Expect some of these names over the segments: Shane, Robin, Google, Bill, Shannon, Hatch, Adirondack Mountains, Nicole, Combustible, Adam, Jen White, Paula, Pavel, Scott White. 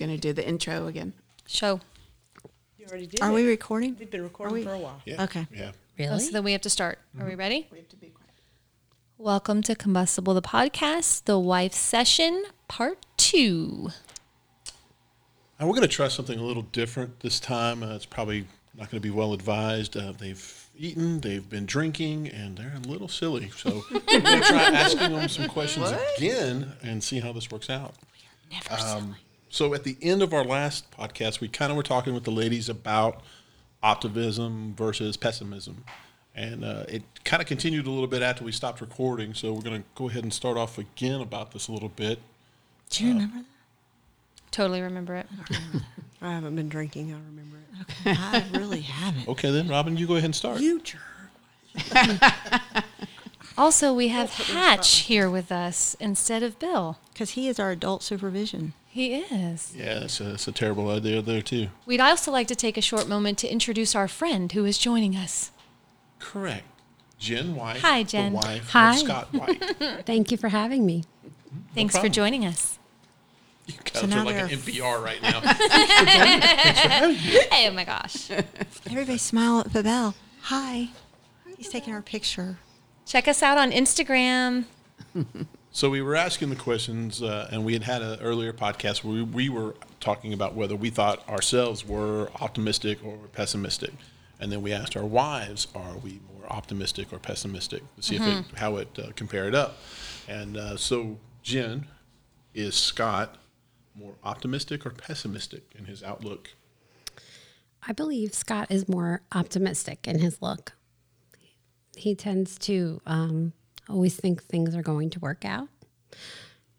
going to do the intro again? Show. You already did. Are we recording? We've been recording for a while. Yeah. Okay. Yeah. Really? Oh, so then we have to start. Mm-hmm. Are we ready? We have to be quiet. Welcome to Combustible, the podcast, the wife session, part 2. And we're going to try something a little different this time. It's probably not going to be well advised. They've eaten, they've been drinking, and they're a little silly. So we're going to try asking them some questions again and see how this works out. We are never silly. So at the end of our last podcast, we kind of were talking with the ladies about optimism versus pessimism. And it kind of continued a little bit after we stopped recording. So we're going to go ahead and start off again about this a little bit. Do you remember that? Totally remember it. I haven't been drinking. I remember it. Okay. I really haven't. Okay, then, Robin, you go ahead and start. You jerk. Also, we have Hatch here with us instead of Bill. Because he is our adult supervision. He is. Yeah, that's a terrible idea there, too. We'd also like to take a short moment to introduce our friend who is joining us. Correct. Jen White. Hi, Jen. The wife of Scott White. Thank you for having me. Thanks for joining us. You guys are like an NPR right now. Hey, oh my gosh. Everybody smile at Pavel. Hi. He's taking our picture. Check us out on Instagram. So we were asking the questions, and we had an earlier podcast where we were talking about whether we thought ourselves were optimistic or pessimistic. And then we asked our wives, are we more optimistic or pessimistic, to see if how it compared up. And so Jen, is Scott more optimistic or pessimistic in his outlook? I believe Scott is more optimistic in his look. He tends to always think things are going to work out.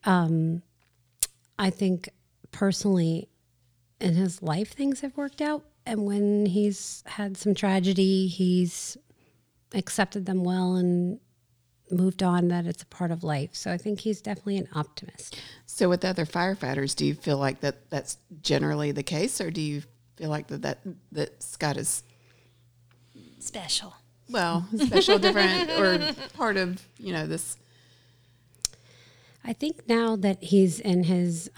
I think personally in his life things have worked out. And when he's had some tragedy, he's accepted them well and moved on, that it's a part of life. So I think he's definitely an optimist. So with the other firefighters, do you feel like that's generally the case, or do you feel like that Scott is special? Well, special, different, or part of, you know, this? I think now that he's in his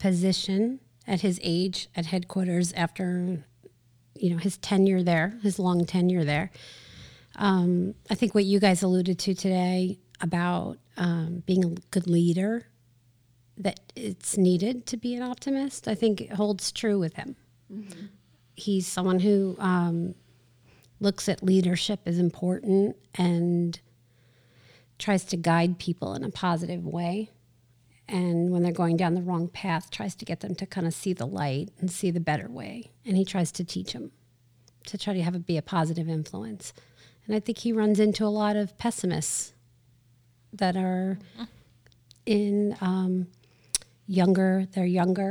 position at his age at headquarters after, you know, his tenure there, his long tenure there, I think what you guys alluded to today about being a good leader, that it's needed to be an optimist, I think it holds true with him. Mm-hmm. He's someone who looks at leadership as important and tries to guide people in a positive way. And when they're going down the wrong path, tries to get them to kind of see the light and see the better way. And he tries to teach them to try to have it be a positive influence. And I think he runs into a lot of pessimists that are in younger, they're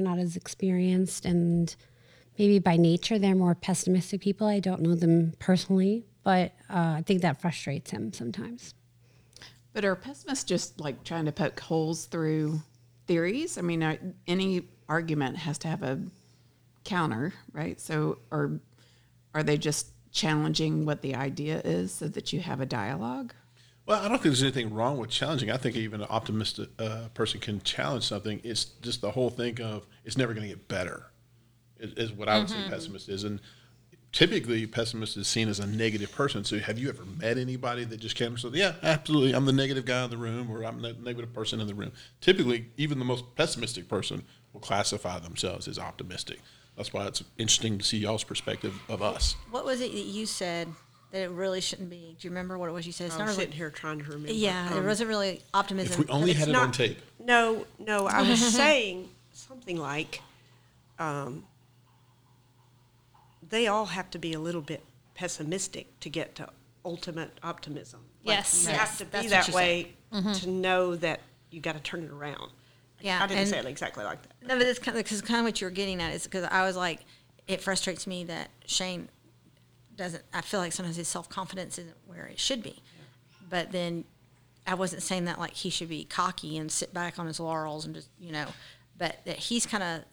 not as experienced, and maybe by nature they're more pessimistic people. I don't know them personally, but I think that frustrates him sometimes. But are pessimists just like trying to poke holes through theories? I mean, any argument has to have a counter, right? So are they just challenging what the idea is so that you have a dialogue? Well, I don't think there's anything wrong with challenging. I think even an optimistic person can challenge something. It's just the whole thing of it's never going to get better is what I would say pessimist is. And typically pessimist is seen as a negative person. So have you ever met anybody that just came and said, yeah, absolutely, I'm the negative guy in the room, or I'm the negative person in the room? Typically, even the most pessimistic person will classify themselves as optimistic. That's why it's interesting to see y'all's perspective of us. What was it that you said that it really shouldn't be? Do you remember what it was you said? It's not really, sitting here trying to remember. Yeah, it wasn't really optimism. If we only had it on tape. No, I was saying something like they all have to be a little bit pessimistic to get to ultimate optimism. Like, yes. You have to be that way to know that you got to turn it around. Yeah, I didn't say it exactly like that. No, but it's kind of what you were getting at, is because I was like, it frustrates me that Shane doesn't, I feel like sometimes his self-confidence isn't where it should be. Yeah. But then I wasn't saying that like he should be cocky and sit back on his laurels and just, you know, but that he's kind of,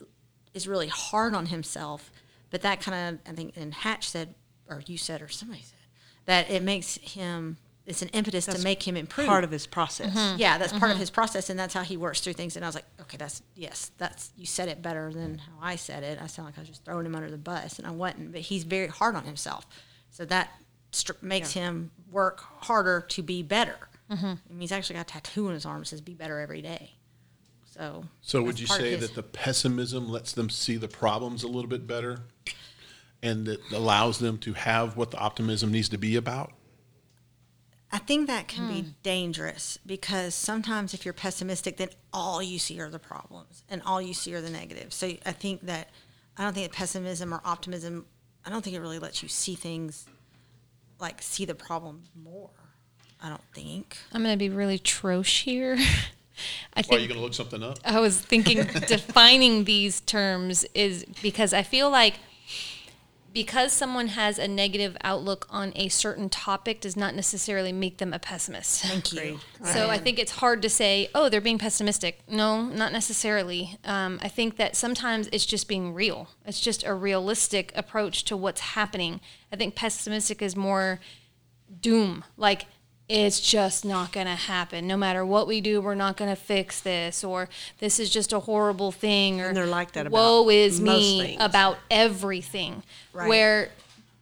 is really hard on himself. But that kind of, I think, and Hatch said, or you said, or somebody said, that it makes him it's an impetus to make him improve. Part of his process. Mm-hmm. Yeah, that's part of his process, and that's how he works through things. And I was like, okay, that's you said it better than how I said it. I sound like I was just throwing him under the bus, and I wasn't. But he's very hard on himself, so that makes him work harder to be better. Mm-hmm. And he's actually got a tattoo on his arm that says "Be better every day." So would you say that the pessimism lets them see the problems a little bit better, and that allows them to have what the optimism needs to be about? I think that can be dangerous, because sometimes if you're pessimistic, then all you see are the problems and all you see are the negatives. So I don't think that pessimism or optimism, I don't think it really lets you see things, like see the problem more. I don't think. I'm going to be really troche here. Are you going to look something up? I was thinking defining these terms is because I feel like because someone has a negative outlook on a certain topic does not necessarily make them a pessimist. Thank you. So I think it's hard to say, oh, they're being pessimistic. No, not necessarily. I think that sometimes it's just being real. It's just a realistic approach to what's happening. I think pessimistic is more doom, like it's just not going to happen. No matter what we do, we're not going to fix this, or this is just a horrible thing, or and they're like that about woe is me things. About everything. Right. Where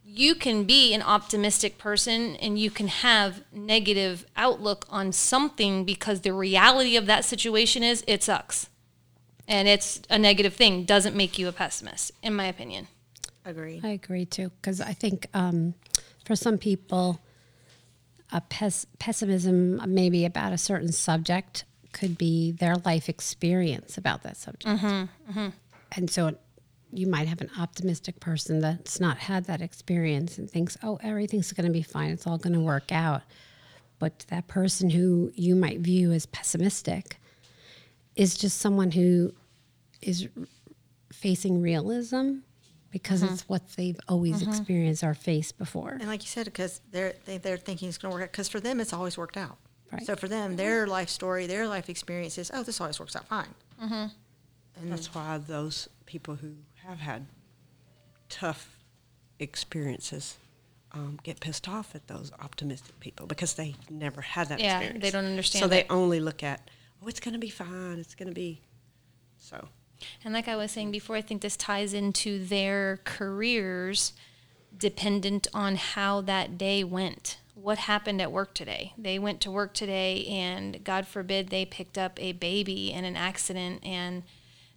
you can be an optimistic person and you can have negative outlook on something because the reality of that situation is it sucks. And it's a negative thing. Doesn't make you a pessimist, in my opinion. Agree. I agree too, because I think for some people, a pessimism maybe about a certain subject could be their life experience about that subject. Mm-hmm, mm-hmm. And so you might have an optimistic person that's not had that experience and thinks, oh, everything's going to be fine. It's all going to work out. But that person who you might view as pessimistic is just someone who is facing realism, because it's what they've always experienced or faced before. And like you said, because they're thinking it's going to work out, because for them it's always worked out. Right. So for them, their life story, their life experience is, oh, this always works out fine. Mm-hmm. And that's why those people who have had tough experiences get pissed off at those optimistic people, because they never had that experience. Yeah, they don't understand. So they only look at, oh, it's going to be fine, it's going to be so. And like I was saying before, I think this ties into their careers dependent on how that day went. What happened at work today? They went to work today and, God forbid, they picked up a baby in an accident, and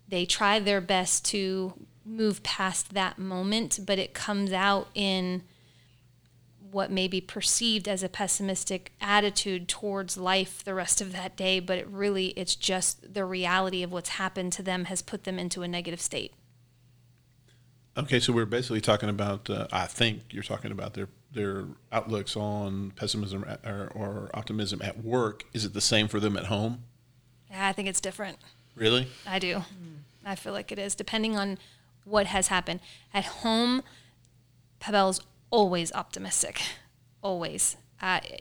they try their best to move past that moment, but it comes out in what may be perceived as a pessimistic attitude towards life the rest of that day, but it's just the reality of what's happened to them has put them into a negative state. Okay, so we're basically talking about, I think you're talking about their outlooks on pessimism or optimism at work. Is it the same for them at home? Yeah, I think it's different. Really? I do. I feel like it is, depending on what has happened. At home, Pavel's always optimistic, always.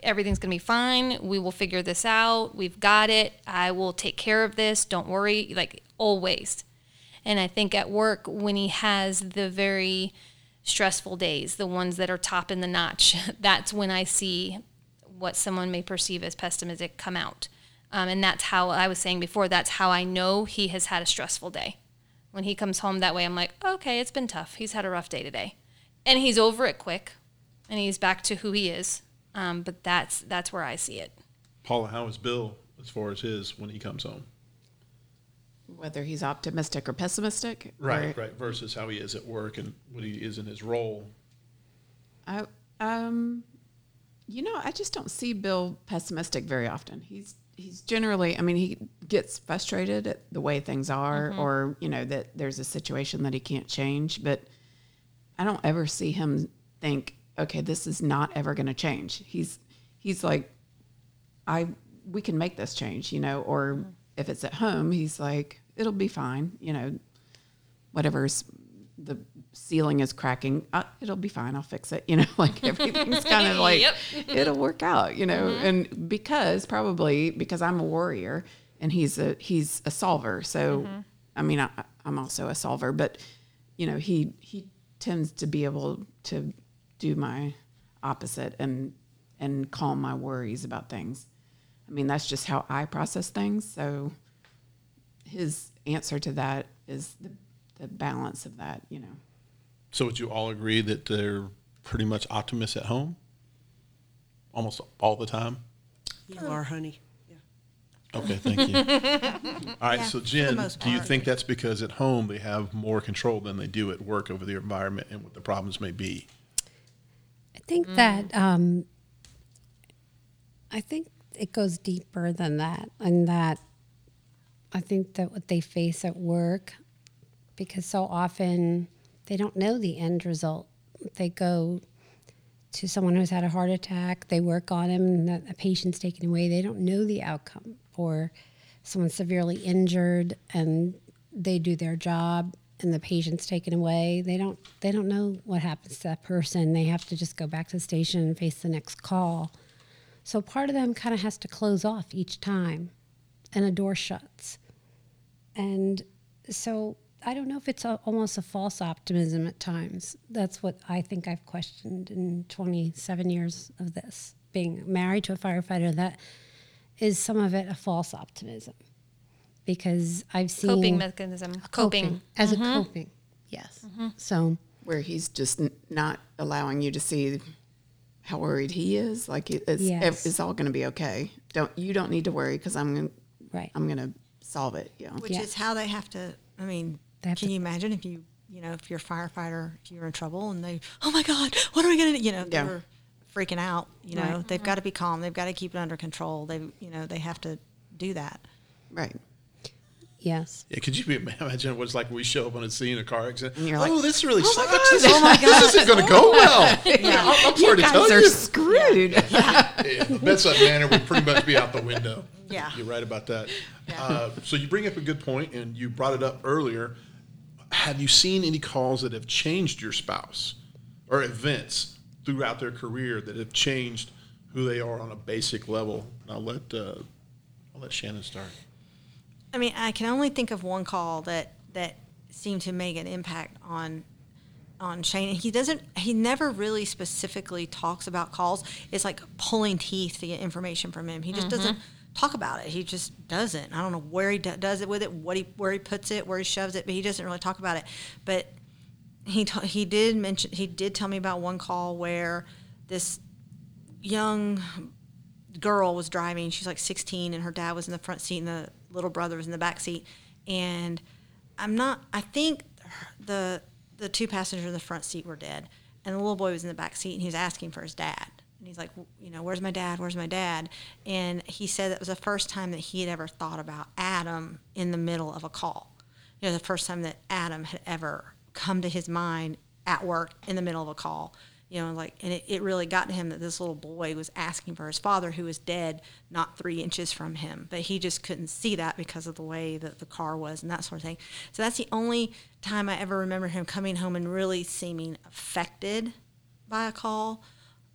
Everything's going to be fine. We will figure this out. We've got it. I will take care of this. Don't worry, like always. And I think at work, when he has the very stressful days, the ones that are top in the notch, that's when I see what someone may perceive as pessimistic come out. And that's how I was saying before, that's how I know he has had a stressful day. When he comes home that way, I'm like, okay, it's been tough. He's had a rough day today. And he's over it quick, and he's back to who he is. But that's where I see it. Paula, how is Bill as far as his when he comes home? Whether he's optimistic or pessimistic? Right, versus how he is at work and what he is in his role. I just don't see Bill pessimistic very often. He's generally, I mean, he gets frustrated at the way things are, or, that there's a situation that he can't change, but I don't ever see him think, okay, this is not ever going to change. He's like, we can make this change, or if it's at home, he's like, it'll be fine. Whatever's the ceiling is cracking, it'll be fine. I'll fix it. Like everything's kind of like, it'll work out, and because I'm a worrier and he's a solver. So, I mean, I'm also a solver, but he tends to be able to do my opposite and and calm my worries about things. I mean, that's just how I process things. So his answer to that is the balance of that, you know. So would you all agree that they're pretty much optimists at home? Almost all the time? You are, honey. Yeah. Okay, thank you. All right, yeah, so Jen, do you think that's because at home they have more control than they do at work over the environment and what the problems may be? I think that I think it goes deeper than that, and that I think that what they face at work, because so often they don't know the end result. They go to someone who's had a heart attack, they work on him, and a patient's taken away. They don't know the outcome. Or someone's severely injured and they do their job and the patient's taken away. They don't know what happens to that person. They have to just go back to the station and face the next call. So part of them kind of has to close off each time, and a door shuts. And so I don't know if it's almost a false optimism at times. That's what I think I've questioned in 27 years of this, being married to a firefighter. That is some of it a false optimism, because I've seen coping mechanism. Coping, yes. Mm-hmm. So where he's just not allowing you to see how worried he is. Like it's all going to be okay. You don't need to worry because I'm going to solve it. Yeah, which is how they have to. I mean. Can you imagine if if you're a firefighter, if you're in trouble and they, oh my God, what are we going to do? They're freaking out, right. They've got to be calm. They've got to keep it under control. They have to do that. Right. Yes. Yeah, could you imagine what it's like when we show up on a scene, a car accident? And you're this really sucks. Oh my God. This isn't going to go well. I'm sorry to tell you. You guys are screwed. Yeah, the bedside manner would pretty much be out the window. Yeah. You're right about that. Yeah. So you bring up a good point, and you brought it up earlier. Have you seen any calls that have changed your spouse or events throughout their career that have changed who they are on a basic level? And I'll let Shannon start. I mean, I can only think of one call that seemed to make an impact on Shane. He never really specifically talks about calls. It's like pulling teeth to get information from him. He just doesn't talk about it. He just doesn't. I don't know where he does it with it, where he puts it, where he shoves it, but he doesn't really talk about it. But he did tell me about one call where this young girl was driving. She's like 16, and her dad was in the front seat and the little brother was in the back seat. And I think the two passengers in the front seat were dead, and the little boy was in the back seat, and he was asking for his dad. And he's like, where's my dad? And he said that was the first time that he had ever thought about Adam in the middle of a call. The first time that Adam had ever come to his mind at work in the middle of a call. And it really got to him that this little boy was asking for his father, who was dead not 3 inches from him. But he just couldn't see that because of the way that the car was and that sort of thing. So that's the only time I ever remember him coming home and really seeming affected by a call.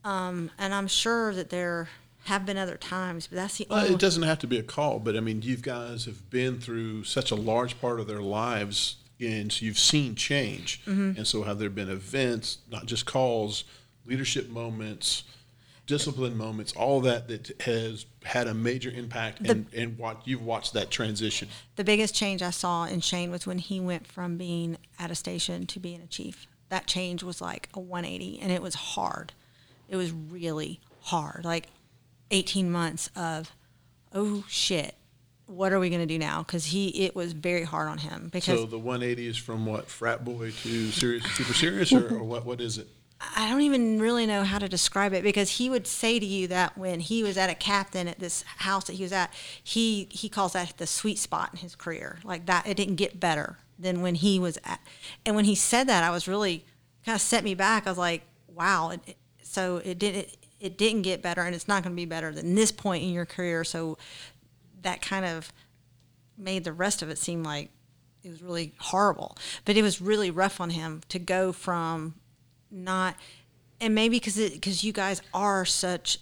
And I'm sure that there have been other times, but that's the only. Well, it doesn't have to be a call, but I mean, you guys have been through such a large part of their lives. And so you've seen change. Mm-hmm. And so have there been events, not just calls, leadership moments, discipline moments, all that has had a major impact and you've watched that transition? The biggest change I saw in Shane was when he went from being at a station to being a chief. That change was like a 180, and it was hard. It was really hard, like 18 months of, oh, shit. What are we going to do now? Because it was very hard on him. Because so the 180 is from what, frat boy to serious, super serious, or what is it? I don't even really know how to describe it, because he would say to you that when he was at a captain at this house that he was at, he calls that the sweet spot in his career. Like that, it didn't get better than when he was at. And when he said that, I was really, kind of set me back. I was like, wow. So it didn't get better, and it's not going to be better than this point in your career. So that kind of made the rest of it seem like it was really horrible. But it was really rough on him to go from not, and maybe because you guys are such,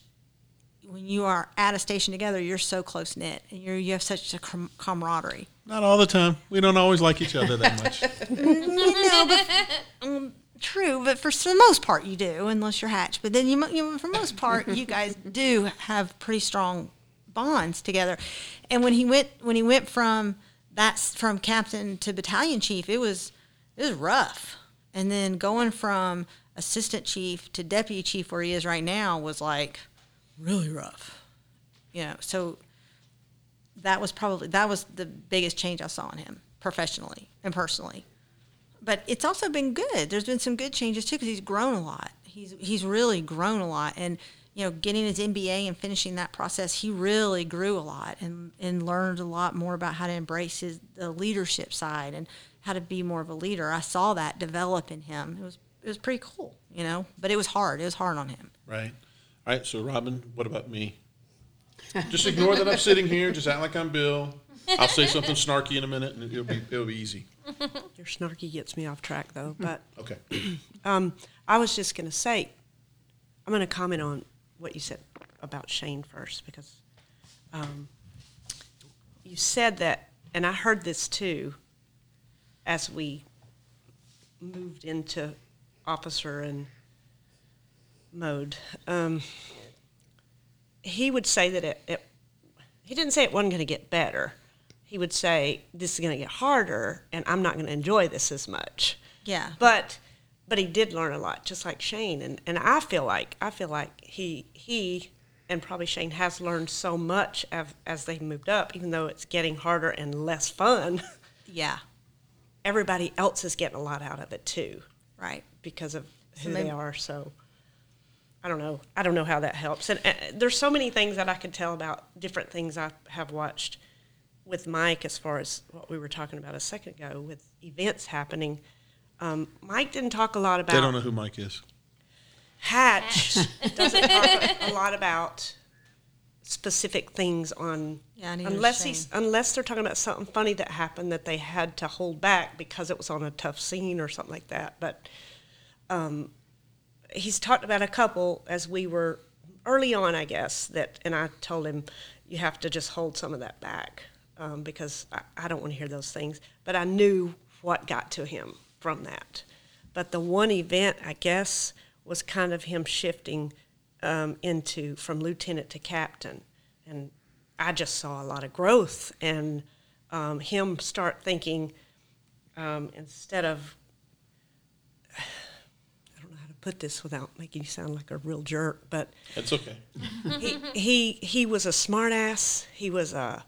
when you are at a station together, you're so close-knit, and you have such a camaraderie. Not all the time. We don't always like each other that much. No, but True, but for the most part you do, unless you're Hatch. But then you for the most part, you guys do have pretty strong bonds together. And when he went from captain to battalion chief, it was rough. And then going from assistant chief to deputy chief where he is right now was like really rough. You know, so that was the biggest change I saw in him professionally and personally. But it's also been good. There's been some good changes, too, because he's grown a lot. He's really grown a lot. And, you know, getting his MBA and finishing that process, he really grew a lot and learned a lot more about how to embrace the leadership side and how to be more of a leader. I saw that develop in him. It was pretty cool, you know, but it was hard. It was hard on him. Right. All right, so, Robin, what about me? Just ignore that I'm sitting here. Just act like I'm Bill. I'll say something snarky in a minute, and it'll be easy. Your snarky gets me off track, though. But okay, I was just going to say, I'm going to comment on what you said about Shane first, because you said that, and I heard this too, as we moved into officer and mode. He would say that he didn't say it wasn't going to get better. He would say, this is going to get harder, and I'm not going to enjoy this as much. Yeah. But he did learn a lot, just like Shane. And I feel like he and probably Shane has learned so much as they've moved up, even though it's getting harder and less fun. Yeah. Everybody else is getting a lot out of it, too. Right. Because of who they are, so... I don't know how that helps. And there's so many things that I could tell about different things I have watched with Mike as far as what we were talking about a second ago with events happening. Mike didn't talk a lot about... They don't know who Mike is. Hatch doesn't talk a lot about specific things on... Yeah, unless they're talking about something funny that happened that they had to hold back because it was on a tough scene or something like that. But... he's talked about a couple as we were early on, I guess, and I told him, you have to just hold some of that back because I don't want to hear those things. But I knew what got to him from that. But the one event, I guess, was kind of him shifting from lieutenant to captain. And I just saw a lot of growth and him start thinking instead of, put this without making you sound like a real jerk, but that's okay. he was a smartass. He was a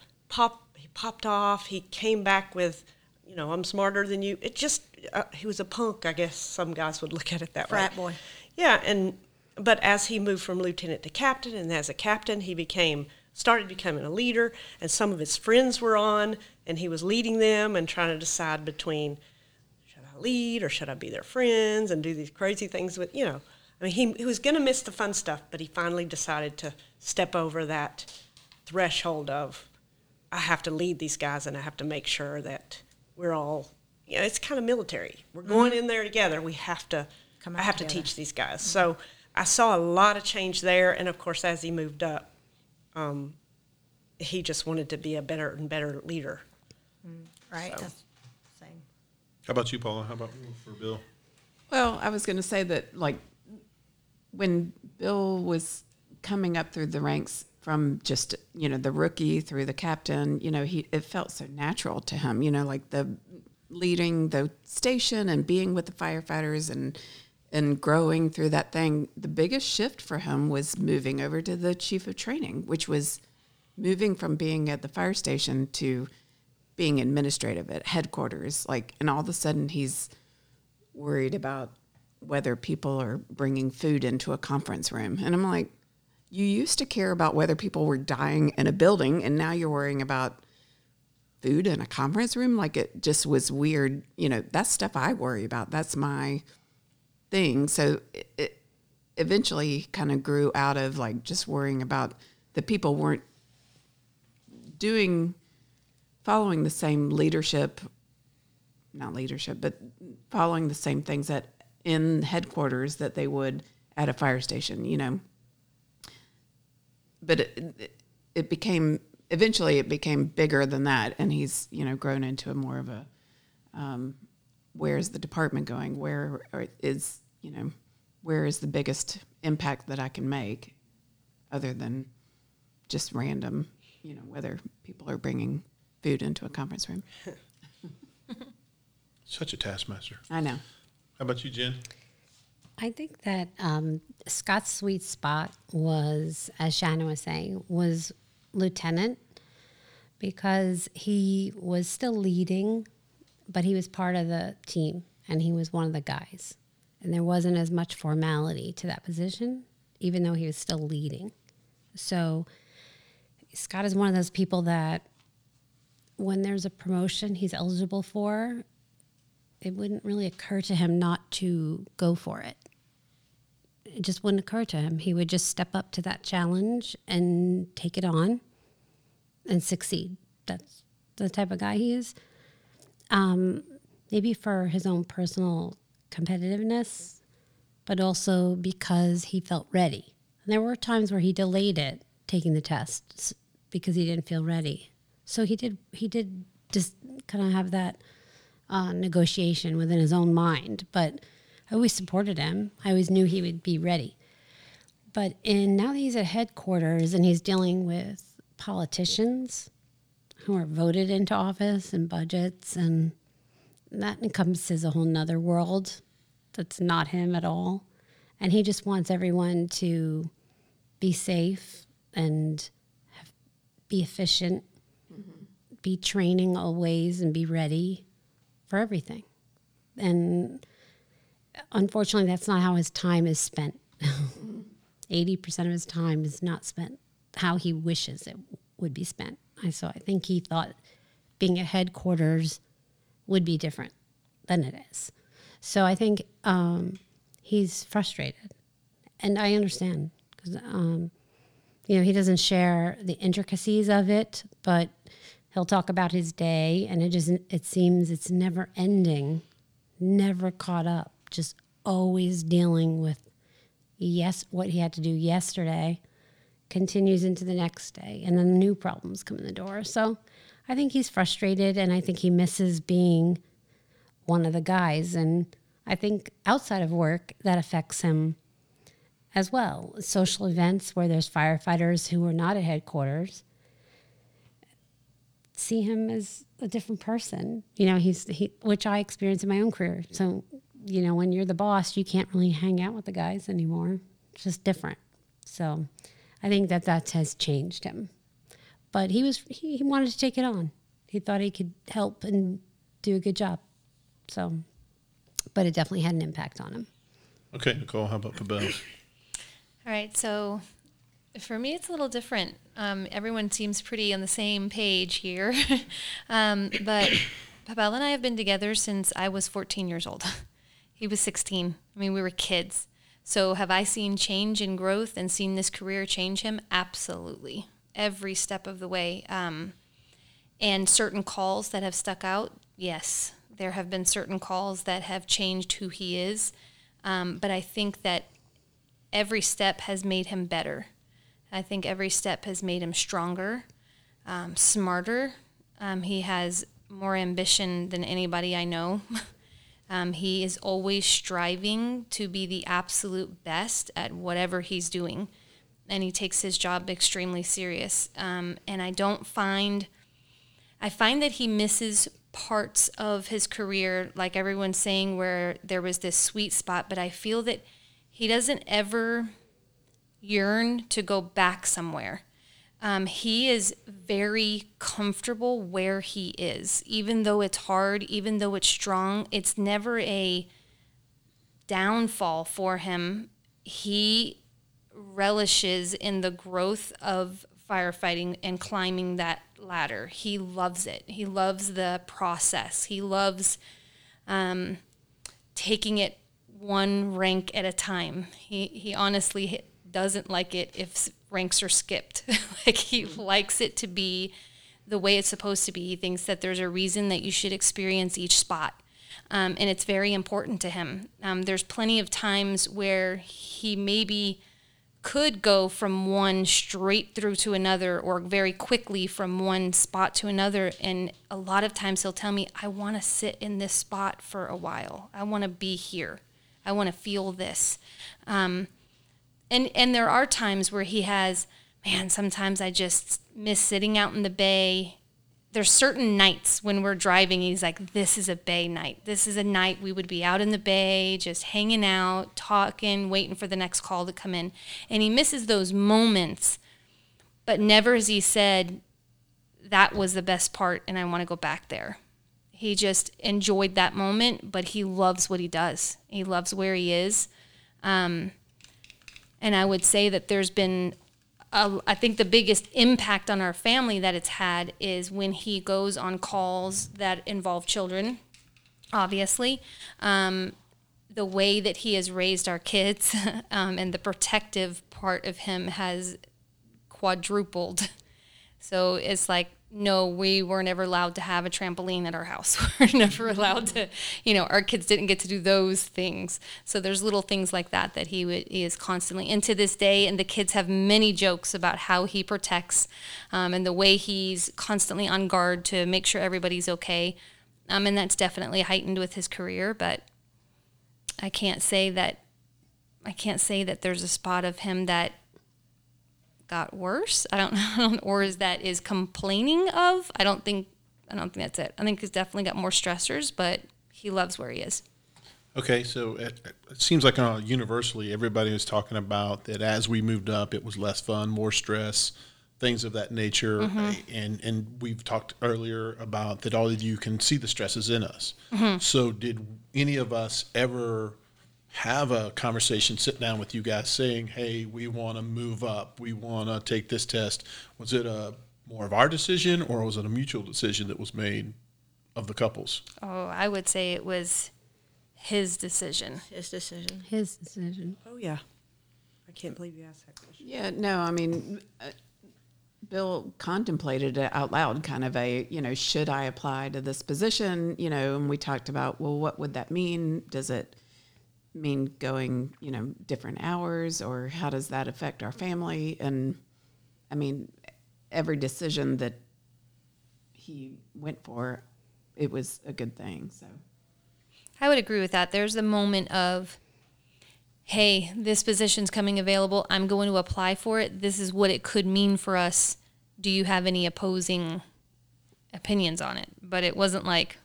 He popped off. He came back with, you know, I'm smarter than you. It just he was a punk. I guess some guys would look at it that way. Frat boy. Yeah, but as he moved from lieutenant to captain, and as a captain, he started becoming a leader. And some of his friends were on, and he was leading them and trying to decide between. Lead or should I be their friends and do these crazy things with, you know, I mean, he was going to miss the fun stuff, but he finally decided to step over that threshold of I have to lead these guys and I have to make sure that we're all, you know, it's kind of military. We're going in there together. We have to, I have to teach these guys. Mm-hmm. So I saw a lot of change there. And of course, as he moved up, he just wanted to be a better and better leader. Right. So. How about you, Paula? How about for Bill? Well, I was going to say that, like, when Bill was coming up through the ranks from just, you know, the rookie through the captain, you know, it felt so natural to him, you know, like the leading the station and being with the firefighters and growing through that thing. The biggest shift for him was moving over to the chief of training, which was moving from being at the fire station to being administrative at headquarters, like, and all of a sudden he's worried about whether people are bringing food into a conference room. And I'm like, you used to care about whether people were dying in a building, and now you're worrying about food in a conference room? Like, it just was weird. You know, that's stuff I worry about. That's my thing. So it eventually kind of grew out of, like, just worrying about the people weren't following the same leadership, not leadership, but following the same things that in headquarters that they would at a fire station, you know. But it became bigger than that, and he's, you know, grown into a more of a where's the department going? Where is the biggest impact that I can make, other than just random, whether people are bringing food into a conference room. Such a taskmaster. I know. How about you, Jen? I think that Scott's sweet spot was, as Shannon was saying, was lieutenant, because he was still leading, but he was part of the team and he was one of the guys. And there wasn't as much formality to that position, even though he was still leading. So Scott is one of those people that when there's a promotion he's eligible for, it wouldn't really occur to him not to go for it. It just wouldn't occur to him. He would just step up to that challenge and take it on and succeed. That's the type of guy he is. Maybe for his own personal competitiveness, but also because he felt ready. And there were times where he delayed it, taking the tests, because he didn't feel ready. So he did just kind of have that negotiation within his own mind, but I always supported him. I always knew he would be ready. But now that he's at headquarters and he's dealing with politicians who are voted into office and budgets, and that encompasses a whole nother world that's not him at all. And he just wants everyone to be safe and be efficient, be training always, and be ready for everything. And unfortunately, that's not how his time is spent. 80% of his time is not spent how he wishes it would be spent. So I think he thought being at headquarters would be different than it is. So I think he's frustrated, and I understand, because he doesn't share the intricacies of it, but he'll talk about his day, and it seems it's never ending, never caught up, just always dealing with what he had to do yesterday continues into the next day, and then new problems come in the door. So I think he's frustrated, and I think he misses being one of the guys. And I think outside of work, that affects him as well. Social events where there's firefighters who are not at headquarters see him as a different person. Which I experienced in my own career. So, when you're the boss, you can't really hang out with the guys anymore. It's just different. So I think that has changed him. But he wanted to take it on. He thought he could help and do a good job. So, but it definitely had an impact on him. Okay, Nicole, how about Pavel? All right, so for me it's a little different. Everyone seems pretty on the same page here. But Pavel and I have been together since I was 14 years old. He was 16. I mean, we were kids. So have I seen change and growth and seen this career change him? Absolutely. Every step of the way. And certain calls that have stuck out, yes. There have been certain calls that have changed who he is. But I think that every step has made him better. I think every step has made him stronger, smarter. He has more ambition than anybody I know. He is always striving to be the absolute best at whatever he's doing. And he takes his job extremely serious. And I find that he misses parts of his career, like everyone's saying, where there was this sweet spot, but I feel that he doesn't ever yearn to go back somewhere. He is very comfortable where he is, even though it's hard, even though it's strong, it's never a downfall for him. He relishes in the growth of firefighting and climbing that ladder. He loves it. He loves the process. He loves taking it one rank at a time. He honestly doesn't like it if ranks are skipped. Like, he likes it to be the way it's supposed to be. He thinks that there's a reason that you should experience each spot. And it's very important to him. There's plenty of times where he maybe could go from one straight through to another, or very quickly from one spot to another. And a lot of times he'll tell me, I want to sit in this spot for a while. I want to be here. I want to feel this. And there are times where he has, man, sometimes I just miss sitting out in the bay. There's certain nights when we're driving, he's like, this is a bay night. This is a night we would be out in the bay, just hanging out, talking, waiting for the next call to come in. And he misses those moments, but never has he said, that was the best part and I want to go back there. He just enjoyed that moment, but he loves what he does. He loves where he is. And I would say that there's been, I think the biggest impact on our family that it's had is when he goes on calls that involve children, obviously. The way that he has raised our kids and the protective part of him has quadrupled. So it's like, no, we were never allowed to have a trampoline at our house. We're never allowed to, you know, our kids didn't get to do those things. So there's little things like that that he is constantly, and to this day, and the kids have many jokes about how he protects and the way he's constantly on guard to make sure everybody's okay. And that's definitely heightened with his career, but I can't say that there's a spot of him that got worse. I don't know, or is that is complaining of. I don't think that's it. I think he's definitely got more stressors, but he loves where he is. Okay, so it seems like universally everybody was talking about that as we moved up, it was less fun, more stress, things of that nature. Mm-hmm. And we've talked earlier about that all of you can see the stresses in us. Mm-hmm. So did any of us ever have a conversation, sit down with you guys saying, hey, we want to move up, we want to take this test? Was it a more of our decision, or was it a mutual decision that was made of the couples? Oh, I would say it was his decision. Oh, yeah. I can't believe you asked that question. Yeah, no, I mean, Bill contemplated it out loud, kind of a, you know, should I apply to this position? You know, and we talked about, well, what would that mean? Does it mean going, you know, different hours, or how does that affect our family? And I mean, every decision that he went for, it was a good thing. So I would agree with that. There's a moment of, hey, this position's coming available, I'm going to apply for it, this is what it could mean for us, do you have any opposing opinions on it? But it wasn't like,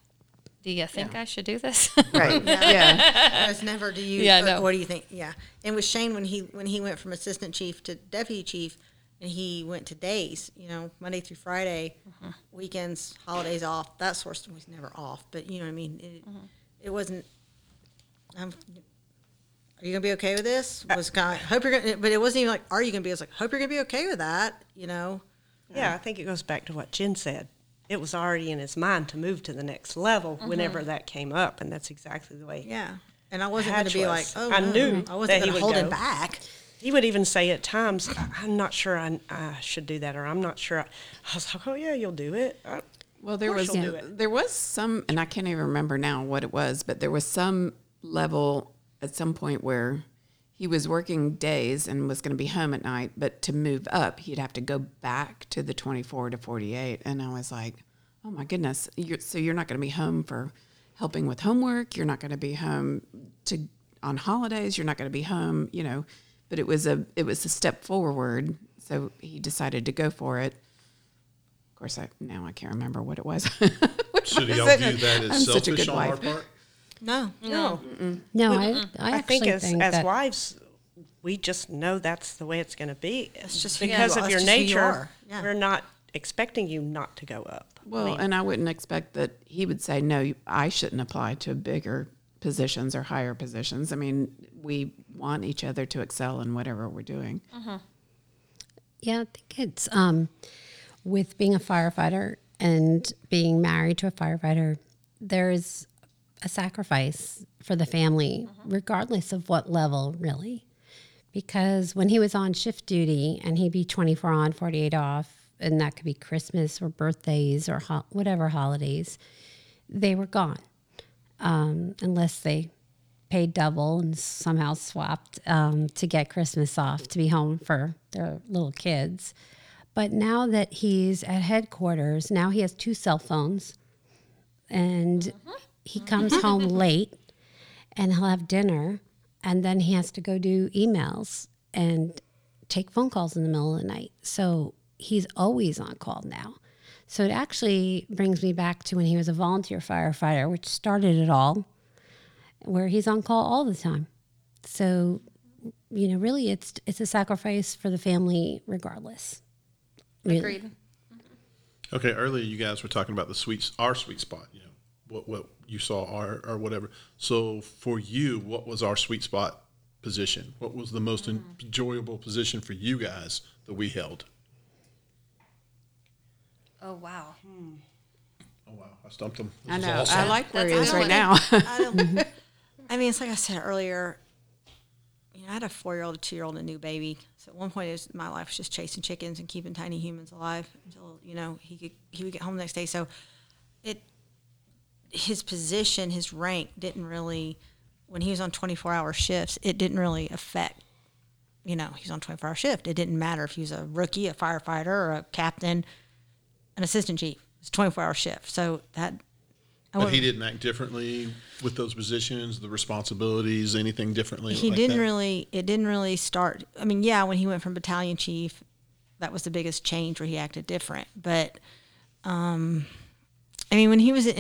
do you think I should do this? Right. No. Yeah. It's never, do you, no. What do you think? Yeah. And with Shane, when he went from assistant chief to deputy chief, and he went to days, you know, Monday through Friday, mm-hmm. weekends, holidays off, that sort of stuff was never off. But, you know what I mean? It wasn't, are you going to be okay with this? Hope you're going to, but it wasn't even like, are you going to be? It's like, hope you're going to be okay with that, you know? Yeah, I think it goes back to what Jen said. It was already in his mind to move to the next level mm-hmm. whenever that came up, and that's exactly the way. Yeah, and I wasn't going to be like, oh, I knew I wasn't going to hold him back. He would even say at times, "I'm not sure I should do that," or "I'm not sure." I was like, "Oh yeah, you'll do it." Well, there was some, and I can't even remember now what it was, but there was some level at some point where he was working days and was going to be home at night, but to move up, he'd have to go back to the 24 to 48. And I was like, oh, my goodness. So you're not going to be home for helping with homework. You're not going to be home on holidays. You're not going to be home, you know. But it was a step forward, so he decided to go for it. Of course, now I can't remember what it was. Should y'all view that as selfish on our part? No. I think as wives, we just know that's the way it's going to be. It's just because of your nature. You We're not expecting you not to go up. Well, and I wouldn't expect that he would say, no, I shouldn't apply to bigger positions or higher positions. I mean, we want each other to excel in whatever we're doing. Uh-huh. Yeah, I think it's with being a firefighter and being married to a firefighter, there's a sacrifice for the family, regardless of what level, really. Because when he was on shift duty and he'd be 24 on, 48 off, and that could be Christmas or birthdays or whatever holidays, they were gone unless they paid double and somehow swapped to get Christmas off to be home for their little kids. But now that he's at headquarters, now he has 2 cell phones, and he comes home late, and he'll have dinner, and then he has to go do emails and take phone calls in the middle of the night. So he's always on call now. So it actually brings me back to when he was a volunteer firefighter, which started it all, where he's on call all the time. So, you know, really it's a sacrifice for the family regardless. Really. Agreed. Mm-hmm. Okay, earlier you guys were talking about our sweet spot, you know, what you saw or whatever. So for you, what was our sweet spot position? What was the most enjoyable position for you guys that we held? Oh, wow. Oh, wow. I stumped him. I know. Awesome. I like where he is right now. I mean, it's like I said earlier, you know, I had a 4-year-old, a 2-year-old, and a new baby. So at one point, my life was just chasing chickens and keeping tiny humans alive until, you know, he would get home the next day. So his position, his rank didn't really, when he was on 24-hour shifts, it didn't really affect, you know, he's on 24-hour shift. It didn't matter if he was a rookie, a firefighter, or a captain, an assistant chief. It's a 24-hour shift. So that. But he didn't act differently with those positions, the responsibilities, anything differently. He didn't really. It didn't really start. I mean, yeah, when he went from battalion chief, that was the biggest change where he acted different. But, I mean, when he was at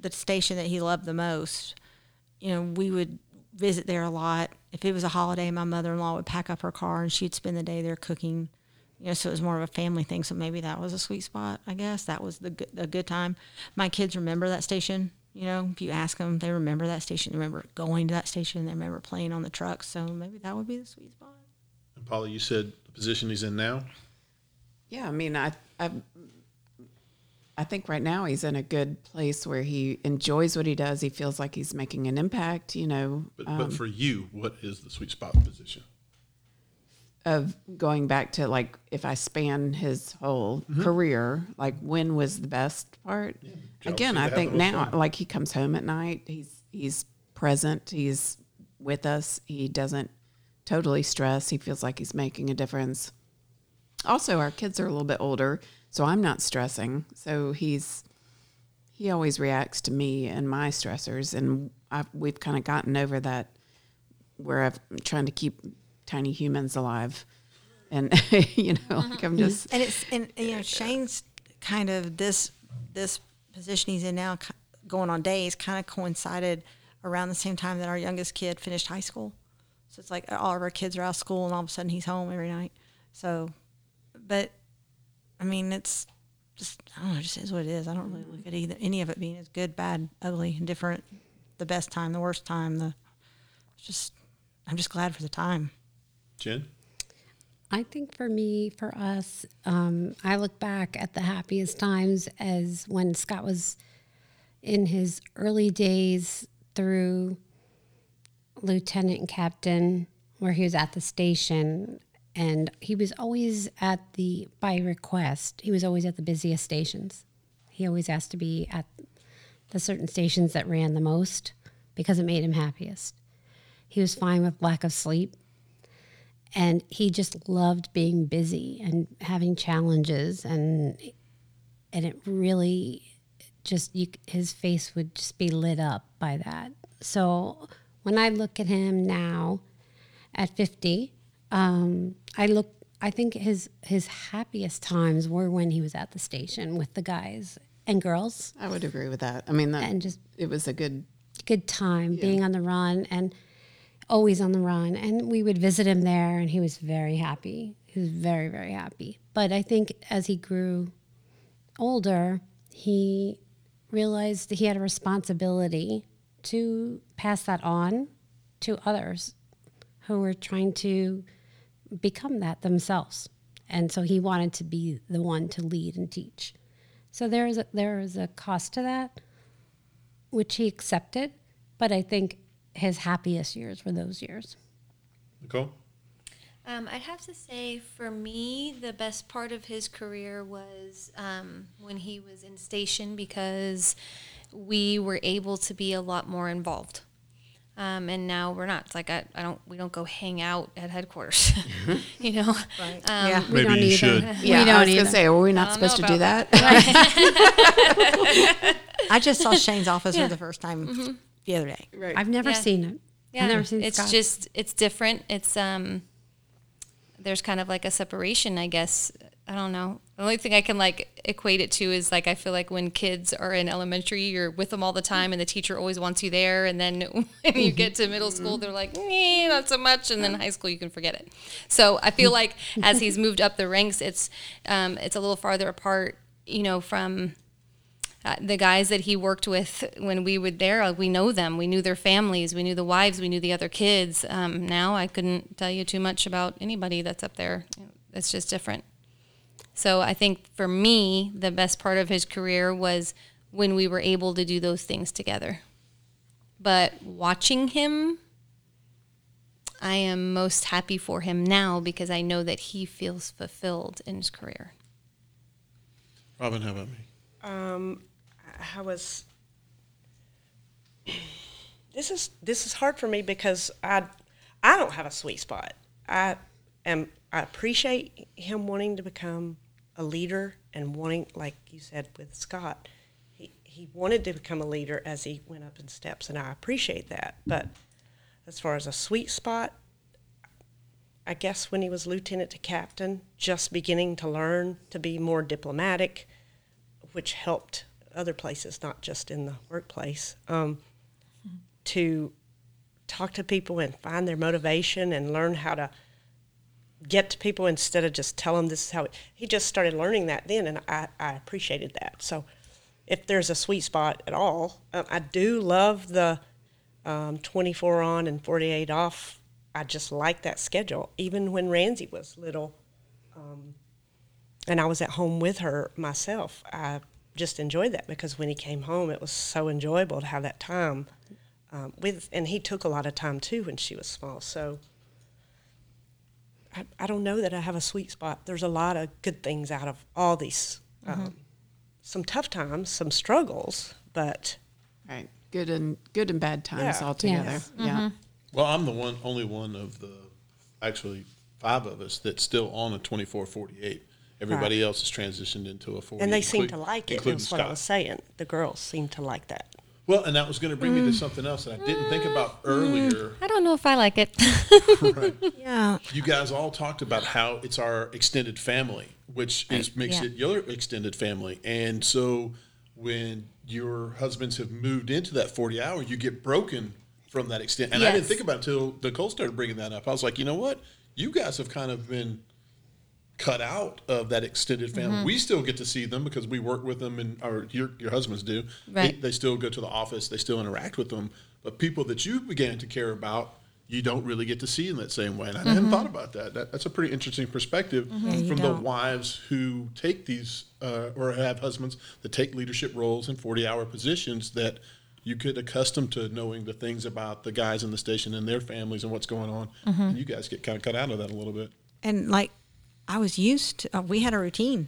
the station that he loved the most, you know, we would visit there a lot. If it was a holiday, my mother-in-law would pack up her car and she'd spend the day there cooking. You know, so it was more of a family thing. So maybe that was a sweet spot, I guess. That was a good time. My kids remember that station. You know, if you ask them, they remember that station. They remember going to that station. They remember playing on the truck. So maybe that would be the sweet spot. And Paula, you said the position he's in now? Yeah, I mean, I think right now he's in a good place where he enjoys what he does. He feels like he's making an impact, you know. But for you, what is the sweet spot position? Of going back to, like, if I span his whole career, like, when was the best part? Yeah, again, I think now, like, he comes home at night, he's present, he's with us, he doesn't totally stress, he feels like he's making a difference. Also, our kids are a little bit older, so I'm not stressing, so he always reacts to me and my stressors, and we've kind of gotten over that where I'm trying to keep tiny humans alive, and you know, like I'm just and you know, Shane's kind of this position he's in now, going on days, kind of coincided around the same time that our youngest kid finished high school. So it's like all of our kids are out of school, and all of a sudden he's home every night. So, but I mean, it's just, I don't know, it just is what it is. I don't really look at any of it being as good, bad, ugly, and different. The best time, the worst time, I'm just glad for the time. Jen? I think for us, I look back at the happiest times as when Scott was in his early days through lieutenant and captain, where he was at the station, and he was always by request, he was always at the busiest stations. He always asked to be at the certain stations that ran the most because it made him happiest. He was fine with lack of sleep. And he just loved being busy and having challenges, and it really just, his face would just be lit up by that. So when I look at him now at 50, I think his happiest times were when he was at the station with the guys and girls. I would agree with that. I mean, it was a good time, yeah, being on the run and. Always on the run, and we would visit him there, and he was very happy. He was very, very happy. But I think as he grew older, he realized that he had a responsibility to pass that on to others who were trying to become that themselves. And so he wanted to be the one to lead and teach. So there is a cost to that, which he accepted, but I think his happiest years were those years. Nicole? I'd have to say, for me, the best part of his career was when he was in station, because we were able to be a lot more involved. And now we're not. It's like we don't go hang out at headquarters. You know? Right. Yeah. We Maybe don't you either. Should. Yeah, I was going to say, are we not supposed to do that? I just saw Shane's office for the first time the other day. Right. I've never seen it. Yeah. I've never seen It's Scott. Just, it's different. It's, there's kind of like a separation, I guess. I don't know. The only thing I can like equate it to is like, I feel like when kids are in elementary, you're with them all the time and the teacher always wants you there. And then when you get to middle school, they're like, not so much. And then high school, you can forget it. So I feel like as he's moved up the ranks, it's a little farther apart, you know, from the guys that he worked with when we were there. Like, we know them. We knew their families. We knew the wives. We knew the other kids. Now I couldn't tell you too much about anybody that's up there. It's just different. So I think for me, the best part of his career was when we were able to do those things together. But watching him, I am most happy for him now because I know that he feels fulfilled in his career. Robin, how about me? This is hard for me because I don't have a sweet spot. I appreciate him wanting to become a leader and wanting, like you said with Scott, he wanted to become a leader as he went up in steps, and I appreciate that. But as far as a sweet spot, I guess when he was lieutenant to captain, just beginning to learn to be more diplomatic, which helped other places, not just in the workplace, to talk to people and find their motivation and learn how to get to people instead of just tell them this is how he just started learning that then, and I appreciated that. So if there's a sweet spot at all, I do love the 24 on and 48 off. I just like that schedule. Even when Ramsey was little and I was at home with her myself, I just enjoyed that because when he came home, it was so enjoyable to have that time with, and he took a lot of time too when she was small. So I don't know that I have a sweet spot. There's a lot of good things out of all these, some tough times, some struggles, but right, good and bad times all together. Yes. Mm-hmm. Yeah. Well, I'm the only one of the actually five of us that's still on a 24/48. Everybody else has transitioned into a 48, and they seem to like it. That's what I was saying. The girls seem to like that. Well, and that was going to bring me to something else that I didn't think about earlier. I don't know if I like it. Right. Yeah. You guys all talked about how it's our extended family, which makes it your extended family. And so when your husbands have moved into that 40-hour, you get broken from that extent. And I didn't think about it until Nicole started bringing that up. I was like, you know what? You guys have kind of been cut out of that extended family. Mm-hmm. We still get to see them because we work with them, and or your husbands do. Right. They still go to the office. They still interact with them. But people that you began to care about, you don't really get to see in that same way. And I hadn't thought about that. That's a pretty interesting perspective from the wives who take these or have husbands that take leadership roles in 40-hour positions, that you get accustomed to knowing the things about the guys in the station and their families and what's going on. Mm-hmm. And you guys get kind of cut out of that a little bit. And like, I was used to, we had a routine,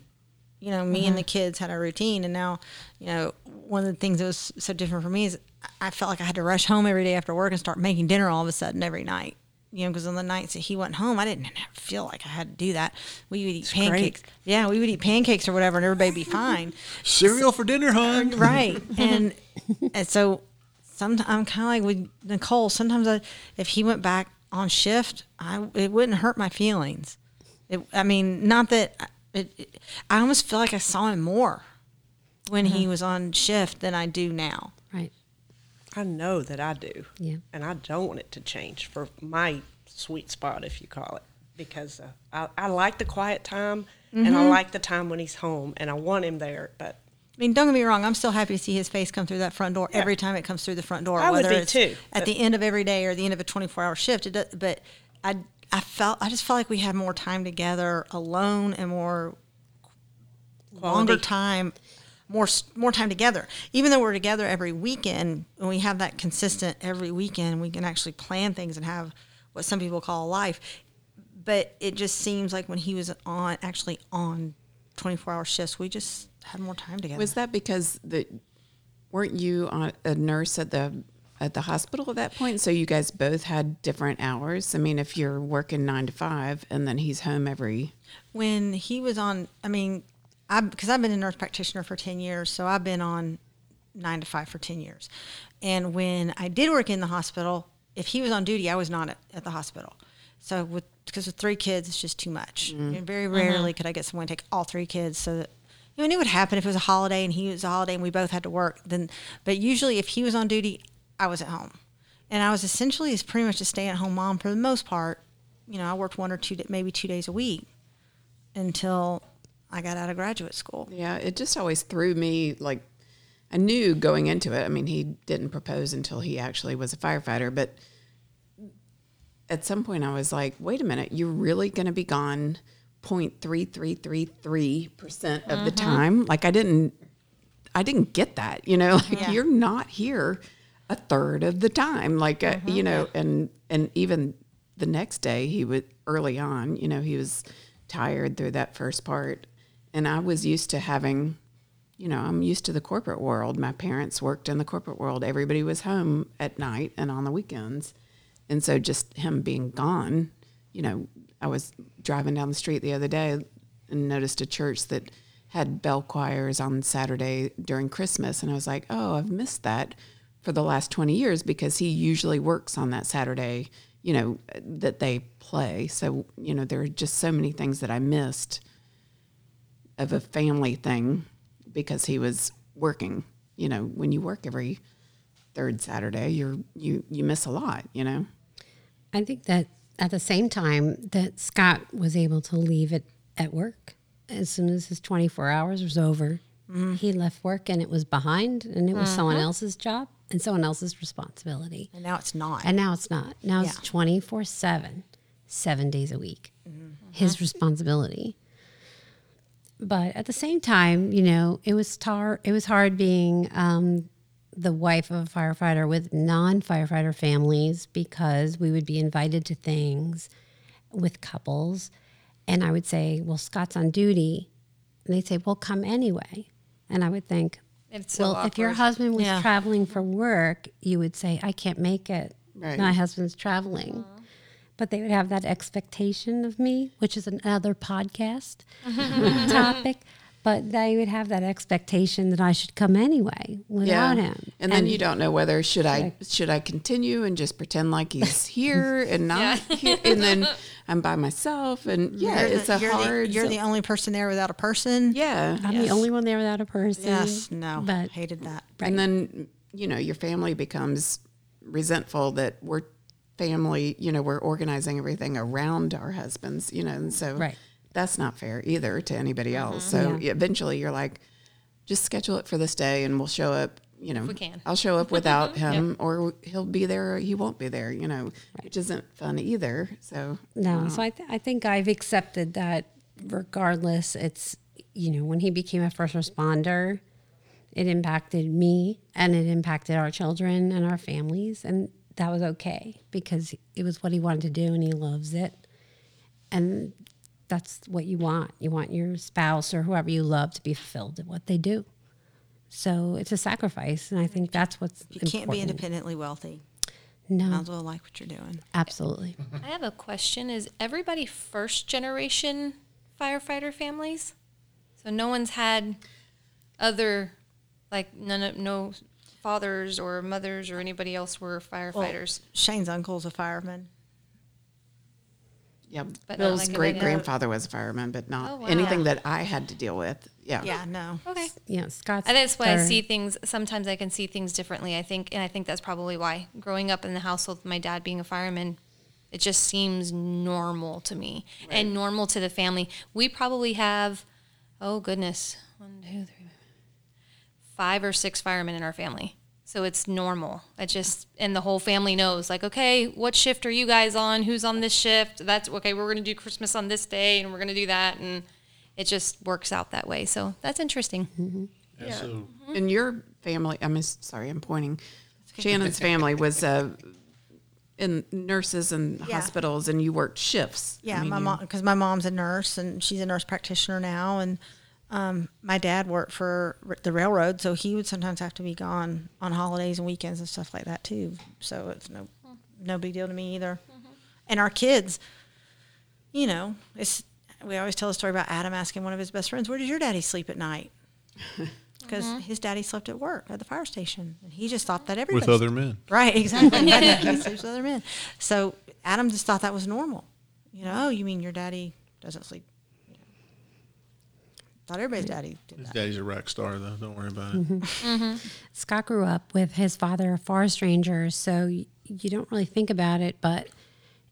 you know, me and the kids had a routine. And now, you know, one of the things that was so different for me is I felt like I had to rush home every day after work and start making dinner all of a sudden every night, you know, because on the nights that he went home, I didn't feel like I had to do that. We would eat pancakes. Great. Yeah. We would eat pancakes or whatever and everybody would be fine. Cereal for dinner, hon. Right. And so sometimes I'm kind of like with Nicole, sometimes if he went back on shift, it wouldn't hurt my feelings. I almost feel like I saw him more when he was on shift than I do now. Right. I know that I do. Yeah. And I don't want it to change for my sweet spot, if you call it, because I like the quiet time and I like the time when he's home and I want him there. But I mean, don't get me wrong. I'm still happy to see his face come through that front door every time it comes through the front door. I would be too. At the end of every day or the end of a 24-hour shift. I just felt like we had more time together alone and more longer time, more time together. Even though we're together every weekend, and we have that consistent every weekend, we can actually plan things and have what some people call a life. But it just seems like when he was on 24-hour shifts, we just had more time together. Was that because weren't you a nurse at the at the hospital at that point, so you guys both had different hours. I mean, if you're working 9 to 5 and then he's home every... When he was on, I mean, because I've been a nurse practitioner for 10 years, so I've been on 9 to 5 for 10 years. And when I did work in the hospital, if he was on duty, I was not at the hospital. So because with 3 kids, it's just too much. Mm-hmm. And very rarely could I get someone to take all 3 kids, so that... I mean, it would happen if it was a holiday and he was a holiday and we both had to work. But usually if he was on duty, I was at home. And I was essentially pretty much a stay-at-home mom for the most part. You know, I worked 1 or 2, maybe 2 days a week until I got out of graduate school. Yeah, it just always threw me, like, I knew going into it. I mean, he didn't propose until he actually was a firefighter. But at some point I was like, wait a minute, you're really going to be gone 0.3333% of the time? Like, I didn't get that, you know, like you're not here a third of the time, like, you know, and even the next day he was early on, you know, he was tired through that first part. And I was used to having, you know, I'm used to the corporate world. My parents worked in the corporate world. Everybody was home at night and on the weekends. And so just him being gone, you know, I was driving down the street the other day and noticed a church that had bell choirs on Saturday during Christmas. And I was like, oh, I've missed that for the last 20 years because he usually works on that Saturday, you know, that they play. So, you know, there are just so many things that I missed of a family thing because he was working. You know, when you work every third Saturday, you miss a lot, you know. I think that at the same time that Scott was able to leave it at work. As soon as his 24 hours was over, he left work and it was behind and it was someone else's job and someone else's responsibility. And now it's not. Now it's 24/7, 7 days a week, his responsibility. But at the same time, you know, it was hard being the wife of a firefighter with non-firefighter families, because we would be invited to things with couples. And I would say, well, Scott's on duty. And they'd say, well, come anyway. And I would think, it's so awkward. If your husband was traveling for work, you would say, I can't make it. Right. My husband's traveling. Uh-huh. But they would have that expectation of me, which is another podcast topic. But they would have that expectation that I should come anyway without him. And then you don't know whether should I continue and just pretend like he's here and not here, and then I'm by myself, and you're the only person there without a person. Yeah. I'm the only one there without a person. Yes, no. But hated that. Right. And then, you know, your family becomes resentful that we're family, you know, we're organizing everything around our husbands, you know, and so that's not fair either to anybody else. So eventually you're like, just schedule it for this day and we'll show up, you know, if we can. I'll show up without him or he'll be there or he won't be there, you know, which isn't fun either. So no. So I think I've accepted that regardless. It's, you know, when he became a first responder, it impacted me and it impacted our children and our families. And that was okay because it was what he wanted to do and he loves it. And that's what you want. You want your spouse or whoever you love to be fulfilled in what they do. So it's a sacrifice, and I think that's what's important. You can't be independently wealthy. No. Might as well like what you're doing. Absolutely. I have a question. Is everybody first-generation firefighter families? So no one's had other, like, no fathers or mothers or anybody else were firefighters? Well, Shane's uncle's a fireman. Yeah, but Bill's like great-grandfather was a fireman, but not anything that I had to deal with. Yeah. Yeah, no. Okay. Yeah, Scott's. And that's why I see things, sometimes I can see things differently, I think. And I think that's probably why growing up in the household with my dad being a fireman, it just seems normal to me and normal to the family. We probably have, 5 or 6 firemen in our family. So it's normal. And the whole family knows, like, okay, what shift are you guys on? Who's on this shift? That's okay. We're going to do Christmas on this day and we're going to do that. And it just works out that way. So that's interesting. Mm-hmm. Yeah. So. Mm-hmm. And your family, I'm pointing. Okay. Shannon's family was in nurses and hospitals, and you worked shifts. Yeah. I mean, my mom, because my mom's a nurse and she's a nurse practitioner now. And My dad worked for the railroad, so he would sometimes have to be gone on holidays and weekends and stuff like that too. So it's no big deal to me either. Mm-hmm. And our kids, you know, we always tell a story about Adam asking one of his best friends, "Where does your daddy sleep at night?" Because mm-hmm. his daddy slept at work at the fire station, and he just thought that everybody with other men, right? Exactly, my daddy sleeps with other men. So Adam just thought that was normal. You know, oh, you mean your daddy doesn't sleep? You know. Thought everybody's daddy did that. His daddy's a rock star, though. Don't worry about it. Mm-hmm. Mm-hmm. Scott grew up with his father, a forest ranger, so you don't really think about it, but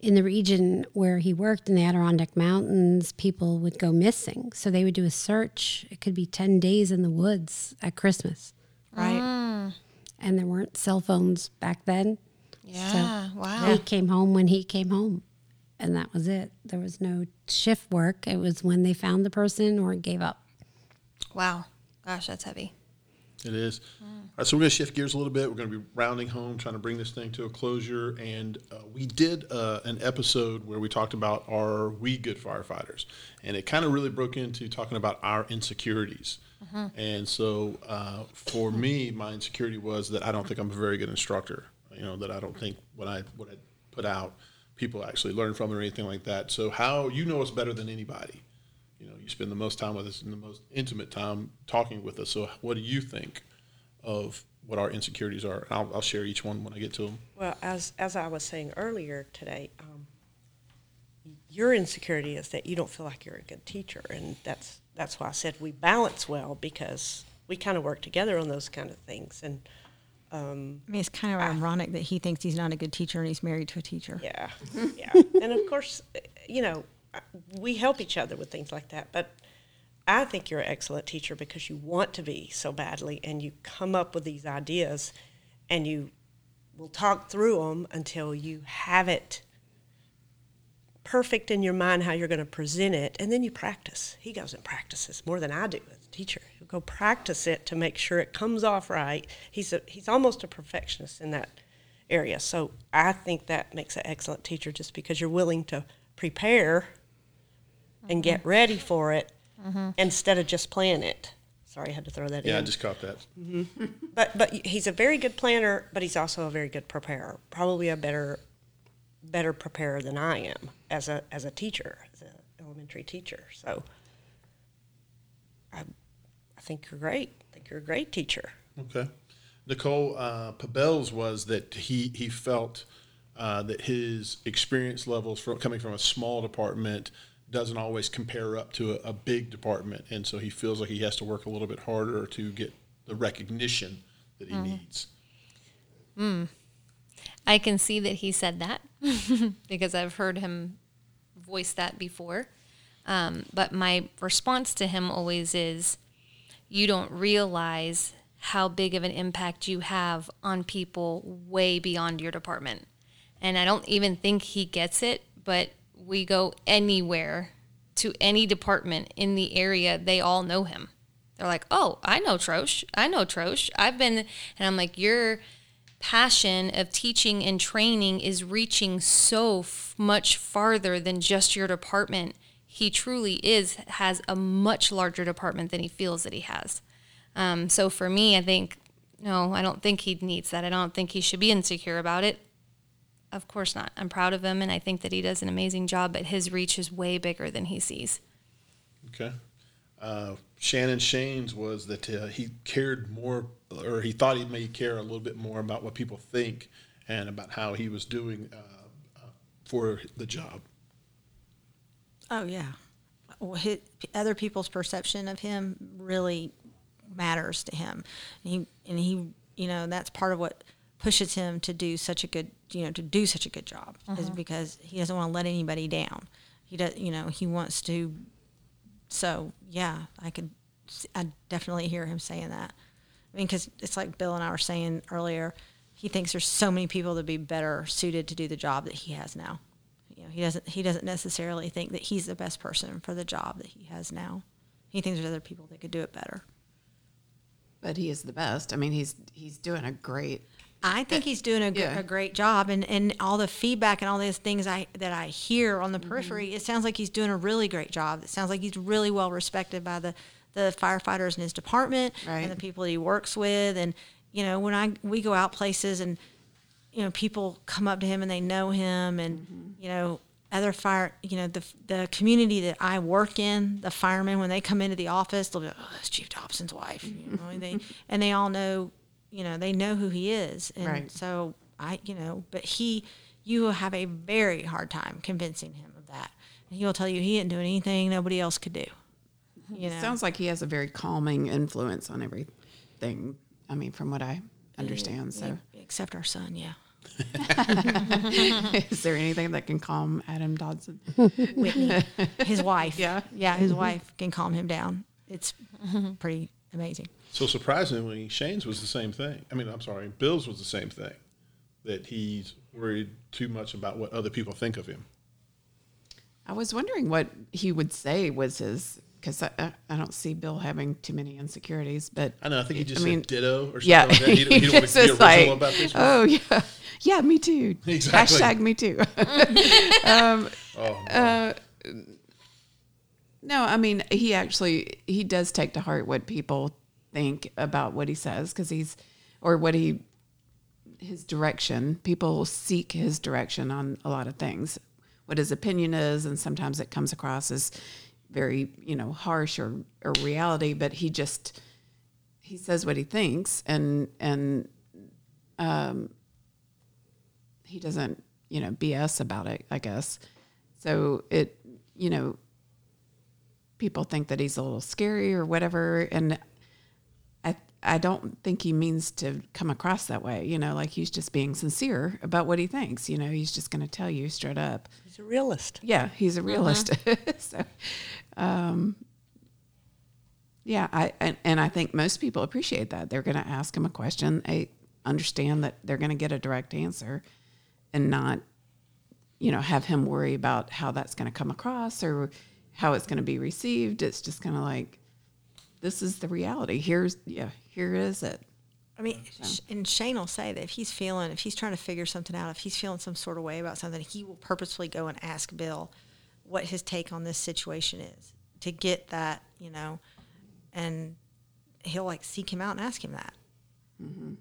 in the region where he worked in the Adirondack Mountains, people would go missing. So they would do a search. It could be 10 days in the woods at Christmas. Right. Mm. And there weren't cell phones back then. Yeah, so wow. He came home when he came home. And that was it. There was no shift work. It was when they found the person or gave up. Wow. Gosh, that's heavy. It is. Mm. All right, so we're going to shift gears a little bit. We're going to be rounding home, trying to bring this thing to a closure. And we did an episode where we talked about are we good firefighters? And it kind of really broke into talking about our insecurities. Uh-huh. And so for me, my insecurity was that I don't think I'm a very good instructor. You know, that I don't think what I put out, people actually learn from it or anything like that. So how, you know us better than anybody. You know, you spend the most time with us and the most intimate time talking with us. So what do you think of what our insecurities are? And I'll share each one when I get to them. Well, as I was saying earlier today, your insecurity is that you don't feel like you're a good teacher. And that's why I said we balance well, because we kind of work together on those kind of things. And I mean, it's kind of ironic that he thinks he's not a good teacher and he's married to a teacher. Yeah, yeah. And of course, you know, we help each other with things like that, but I think you're an excellent teacher because you want to be so badly, and you come up with these ideas and you will talk through them until you have it perfect in your mind how you're going to present it, and then you practice. He goes and practices more than I do as a teacher. He'll go practice it to make sure it comes off right. He's almost a perfectionist in that area, so I think that makes an excellent teacher, just because you're willing to prepare and get ready for it instead of just plan it. Sorry, I had to throw that in. Yeah, I just caught that. Mm-hmm. But he's a very good planner, but he's also a very good preparer. Probably a better preparer than I am as a teacher, as an elementary teacher. So I think you're great. I think you're a great teacher. Okay. Nicole, Pavel's was that he felt that his experience levels coming from a small department doesn't always compare up to a big department, and so he feels like he has to work a little bit harder to get the recognition that he needs. Mm. I can see that he said that because I've heard him voice that before. But my response to him always is, you don't realize how big of an impact you have on people way beyond your department. And I don't even think he gets it, but we go anywhere to any department in the area, they all know him. They're like, oh, I know Trosh. And I'm like, your passion of teaching and training is reaching so much farther than just your department. He truly has a much larger department than he feels that he has. So for me, I think, no, I don't think he needs that. I don't think he should be insecure about it. Of course not. I'm proud of him, and I think that he does an amazing job, but his reach is way bigger than he sees. Okay. Shane's was that he cared more, or he thought he may care a little bit more about what people think and about how he was doing for the job. Oh, yeah. Well, other people's perception of him really matters to him. And he, you know, that's part of what pushes him to do such a good, you know, to do such a good job, is because he doesn't want to let anybody down. He does, you know, he wants to. So yeah, I definitely hear him saying that. I mean, because it's like Bill and I were saying earlier, he thinks there's so many people that would be better suited to do the job that he has now. You know, he doesn't necessarily think that he's the best person for the job that he has now. He thinks there's other people that could do it better. But he is the best. I mean, he's doing a great. I think he's doing a great job, and all the feedback and all these things that I hear on the periphery, it sounds like he's doing a really great job. It sounds like he's really well respected by the, the firefighters in his department and the people that he works with. And, you know, when we go out places and, you know, people come up to him and they know him and, you know, other fire, you know, the community that I work in, the firemen, when they come into the office, they'll be like, oh, that's Chief Dobson's wife. You know, and they all know, you know, they know who he is. And so I, you know, but you will have a very hard time convincing him of that. And he will tell you he didn't do anything nobody else could do. You know? It sounds like he has a very calming influence on everything. I mean, from what I understand. So except our son. Yeah. Is there anything that can calm Adam Dodson? Whitney, his wife. Yeah, his wife can calm him down. It's pretty amazing. So surprisingly, Shane's was the same thing. I mean, I'm sorry, Bill's was the same thing, that he's worried too much about what other people think of him. I was wondering what he would say was his, because I don't see Bill having too many insecurities, but I know, I think he just said ditto or something like that. He don't want to be original about this one. Oh, yeah. Yeah, me too. Exactly. Hashtag me too. No, I mean, he does take to heart what people think about what he says, because his direction. People seek his direction on a lot of things, what his opinion is, and sometimes it comes across as very, you know, harsh or reality, but he says what he thinks, and he doesn't, you know, BS about it, I guess. So it, you know, people think that he's a little scary or whatever, and I don't think he means to come across that way, you know, like he's just being sincere about what he thinks, you know, he's just going to tell you straight up. He's a realist. Yeah, he's a realist. So, yeah, and I think most people appreciate that. They're going to ask him a question. They understand that they're going to get a direct answer and not, you know, have him worry about how that's going to come across or how it's going to be received. It's just kind of like, this is the reality. Here is it. I mean, so. And Shane will say that if he's trying to figure something out, if he's feeling some sort of way about something, he will purposefully go and ask Bill what his take on this situation is to get that, you know, and he'll like seek him out and ask him that. Mm-hmm.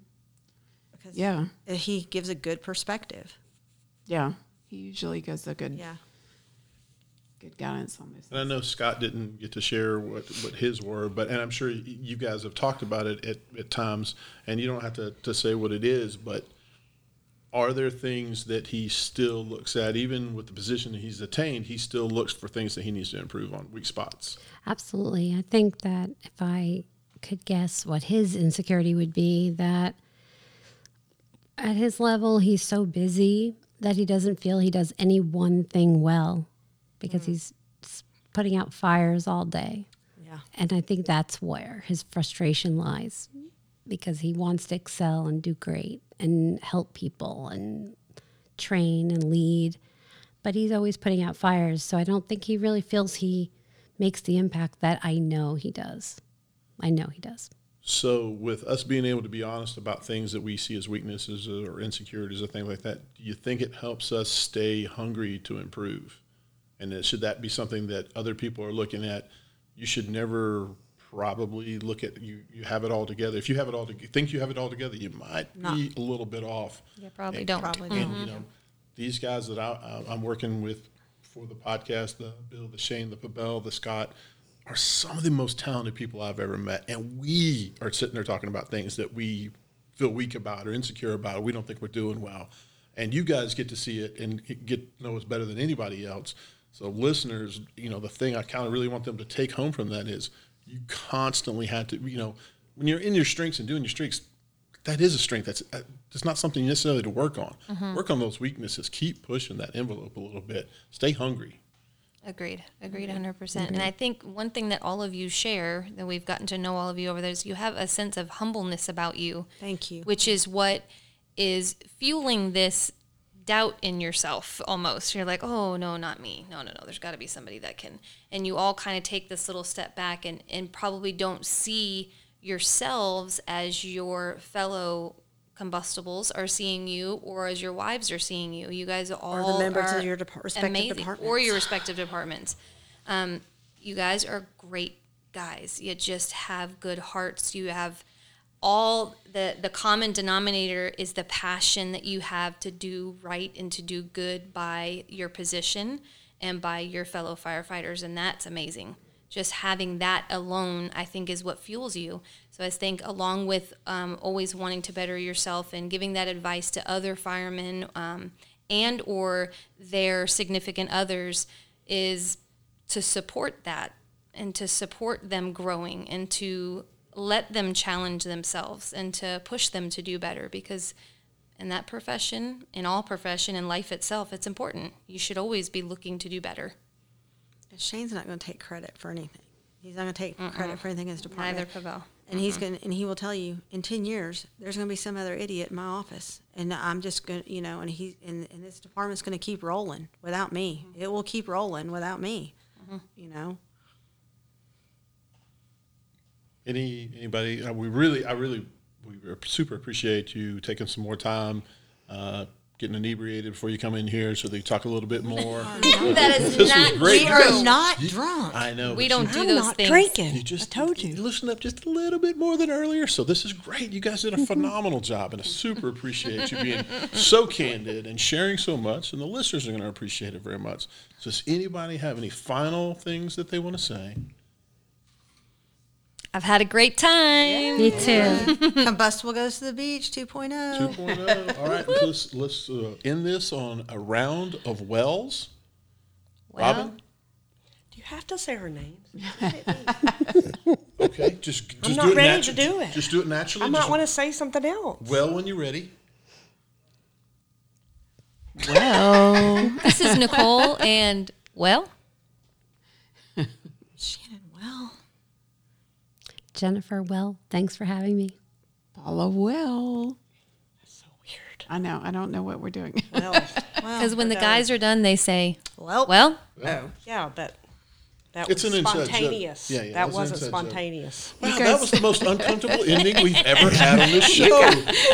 Because he gives a good perspective. Yeah. He usually gives a good good guidance on this. And I know Scott didn't get to share what his were, but I'm sure you guys have talked about it at times, and you don't have to say what it is, but are there things that he still looks at, even with the position that he's attained, he still looks for things that he needs to improve on, weak spots? Absolutely. I think that if I could guess what his insecurity would be, that at his level, he's so busy that he doesn't feel he does any one thing well, because he's putting out fires all day. Yeah. And I think that's where his frustration lies, because he wants to excel and do great and help people and train and lead, but he's always putting out fires. So I don't think he really feels he makes the impact that I know he does. So with us being able to be honest about things that we see as weaknesses or insecurities or things like that, do you think it helps us stay hungry to improve? And should that be something that other people are looking at? You should never probably look at you have it all together. If you have it all, think you have it all together, you might be a little bit off. Yeah, probably don't. You know, these guys that I'm working with for the podcast, the Bill, the Shane, the Pavel, the Scott, are some of the most talented people I've ever met. And we are sitting there talking about things that we feel weak about or insecure about. Or we don't think we're doing well. And you guys get to see it and get to know us better than anybody else. So listeners, you know, the thing I kind of really want them to take home from that is you constantly have to, you know, when you're in your strengths and doing your strengths, that is a strength. That's not something necessarily to work on. Mm-hmm. Work on those weaknesses. Keep pushing that envelope a little bit. Stay hungry. Agreed, 100%. Mm-hmm. And I think one thing that all of you share, that we've gotten to know all of you over there, is you have a sense of humbleness about you. Thank you. Which is what is fueling this doubt in yourself almost. You're like, oh, no, not me. No, there's got to be somebody that can. And you all kind of take this little step back and probably don't see yourselves as your fellow combustibles are seeing you or as your wives are seeing you. You guys all are the members of your respective departments. You guys are great guys. You just have good hearts. You have all the common denominator is the passion that you have to do right and to do good by your position and by your fellow firefighters, and that's amazing. Just having that alone, I think, is what fuels you. So I think along with always wanting to better yourself and giving that advice to other firemen and or their significant others is to support that and to support them growing and to let them challenge themselves and to push them to do better, because in that profession, in all profession, in life itself, it's important. You should always be looking to do better. Shane's not going to take credit for anything. He's not going to take credit for anything in his department. Neither Pavel. And he's going, and he will tell you in 10 years there's going to be some other idiot in my office, and I'm just going, you know, and he and this department's going to keep rolling without me. It will keep rolling without me. You know. Anybody? We super appreciate you taking some more time. Getting inebriated before you come in here so they talk a little bit more. That is not true. We are not drunk. I know. We don't do those things. I'm not drinking. I told you. You listened up just a little bit more than earlier, so this is great. You guys did a phenomenal job, and I super appreciate you being so candid and sharing so much, and the listeners are going to appreciate it very much. So does anybody have any final things that they want to say? I've had a great time. Me too. Combustible goes to the beach 2.0. 2.0. All right. Let's end this on a round of wells. Well, Robin? Do you have to say her name? Okay. Just I'm not ready to do it. Just do it naturally. I might want to say something else. Well, when you're ready. Well. This is Nicole and well. Shannon, well. Jennifer, well, thanks for having me. Paula, well. That's so weird. I know. I don't know what we're doing. Well, because when the guys are done, they say, well. Oh, yeah, that was spontaneous. Yeah, that wasn't spontaneous. Wow, that was the most uncomfortable ending we've ever had on this show.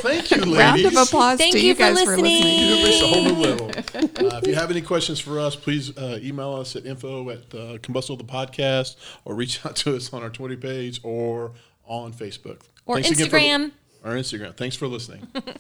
Thank you, ladies. Round of applause to you guys for listening. You reached a whole new level. If you have any questions for us, please email us at info@combustible.podcast or reach out to us on our Twitter page or on Facebook. Or Instagram. Thanks for listening.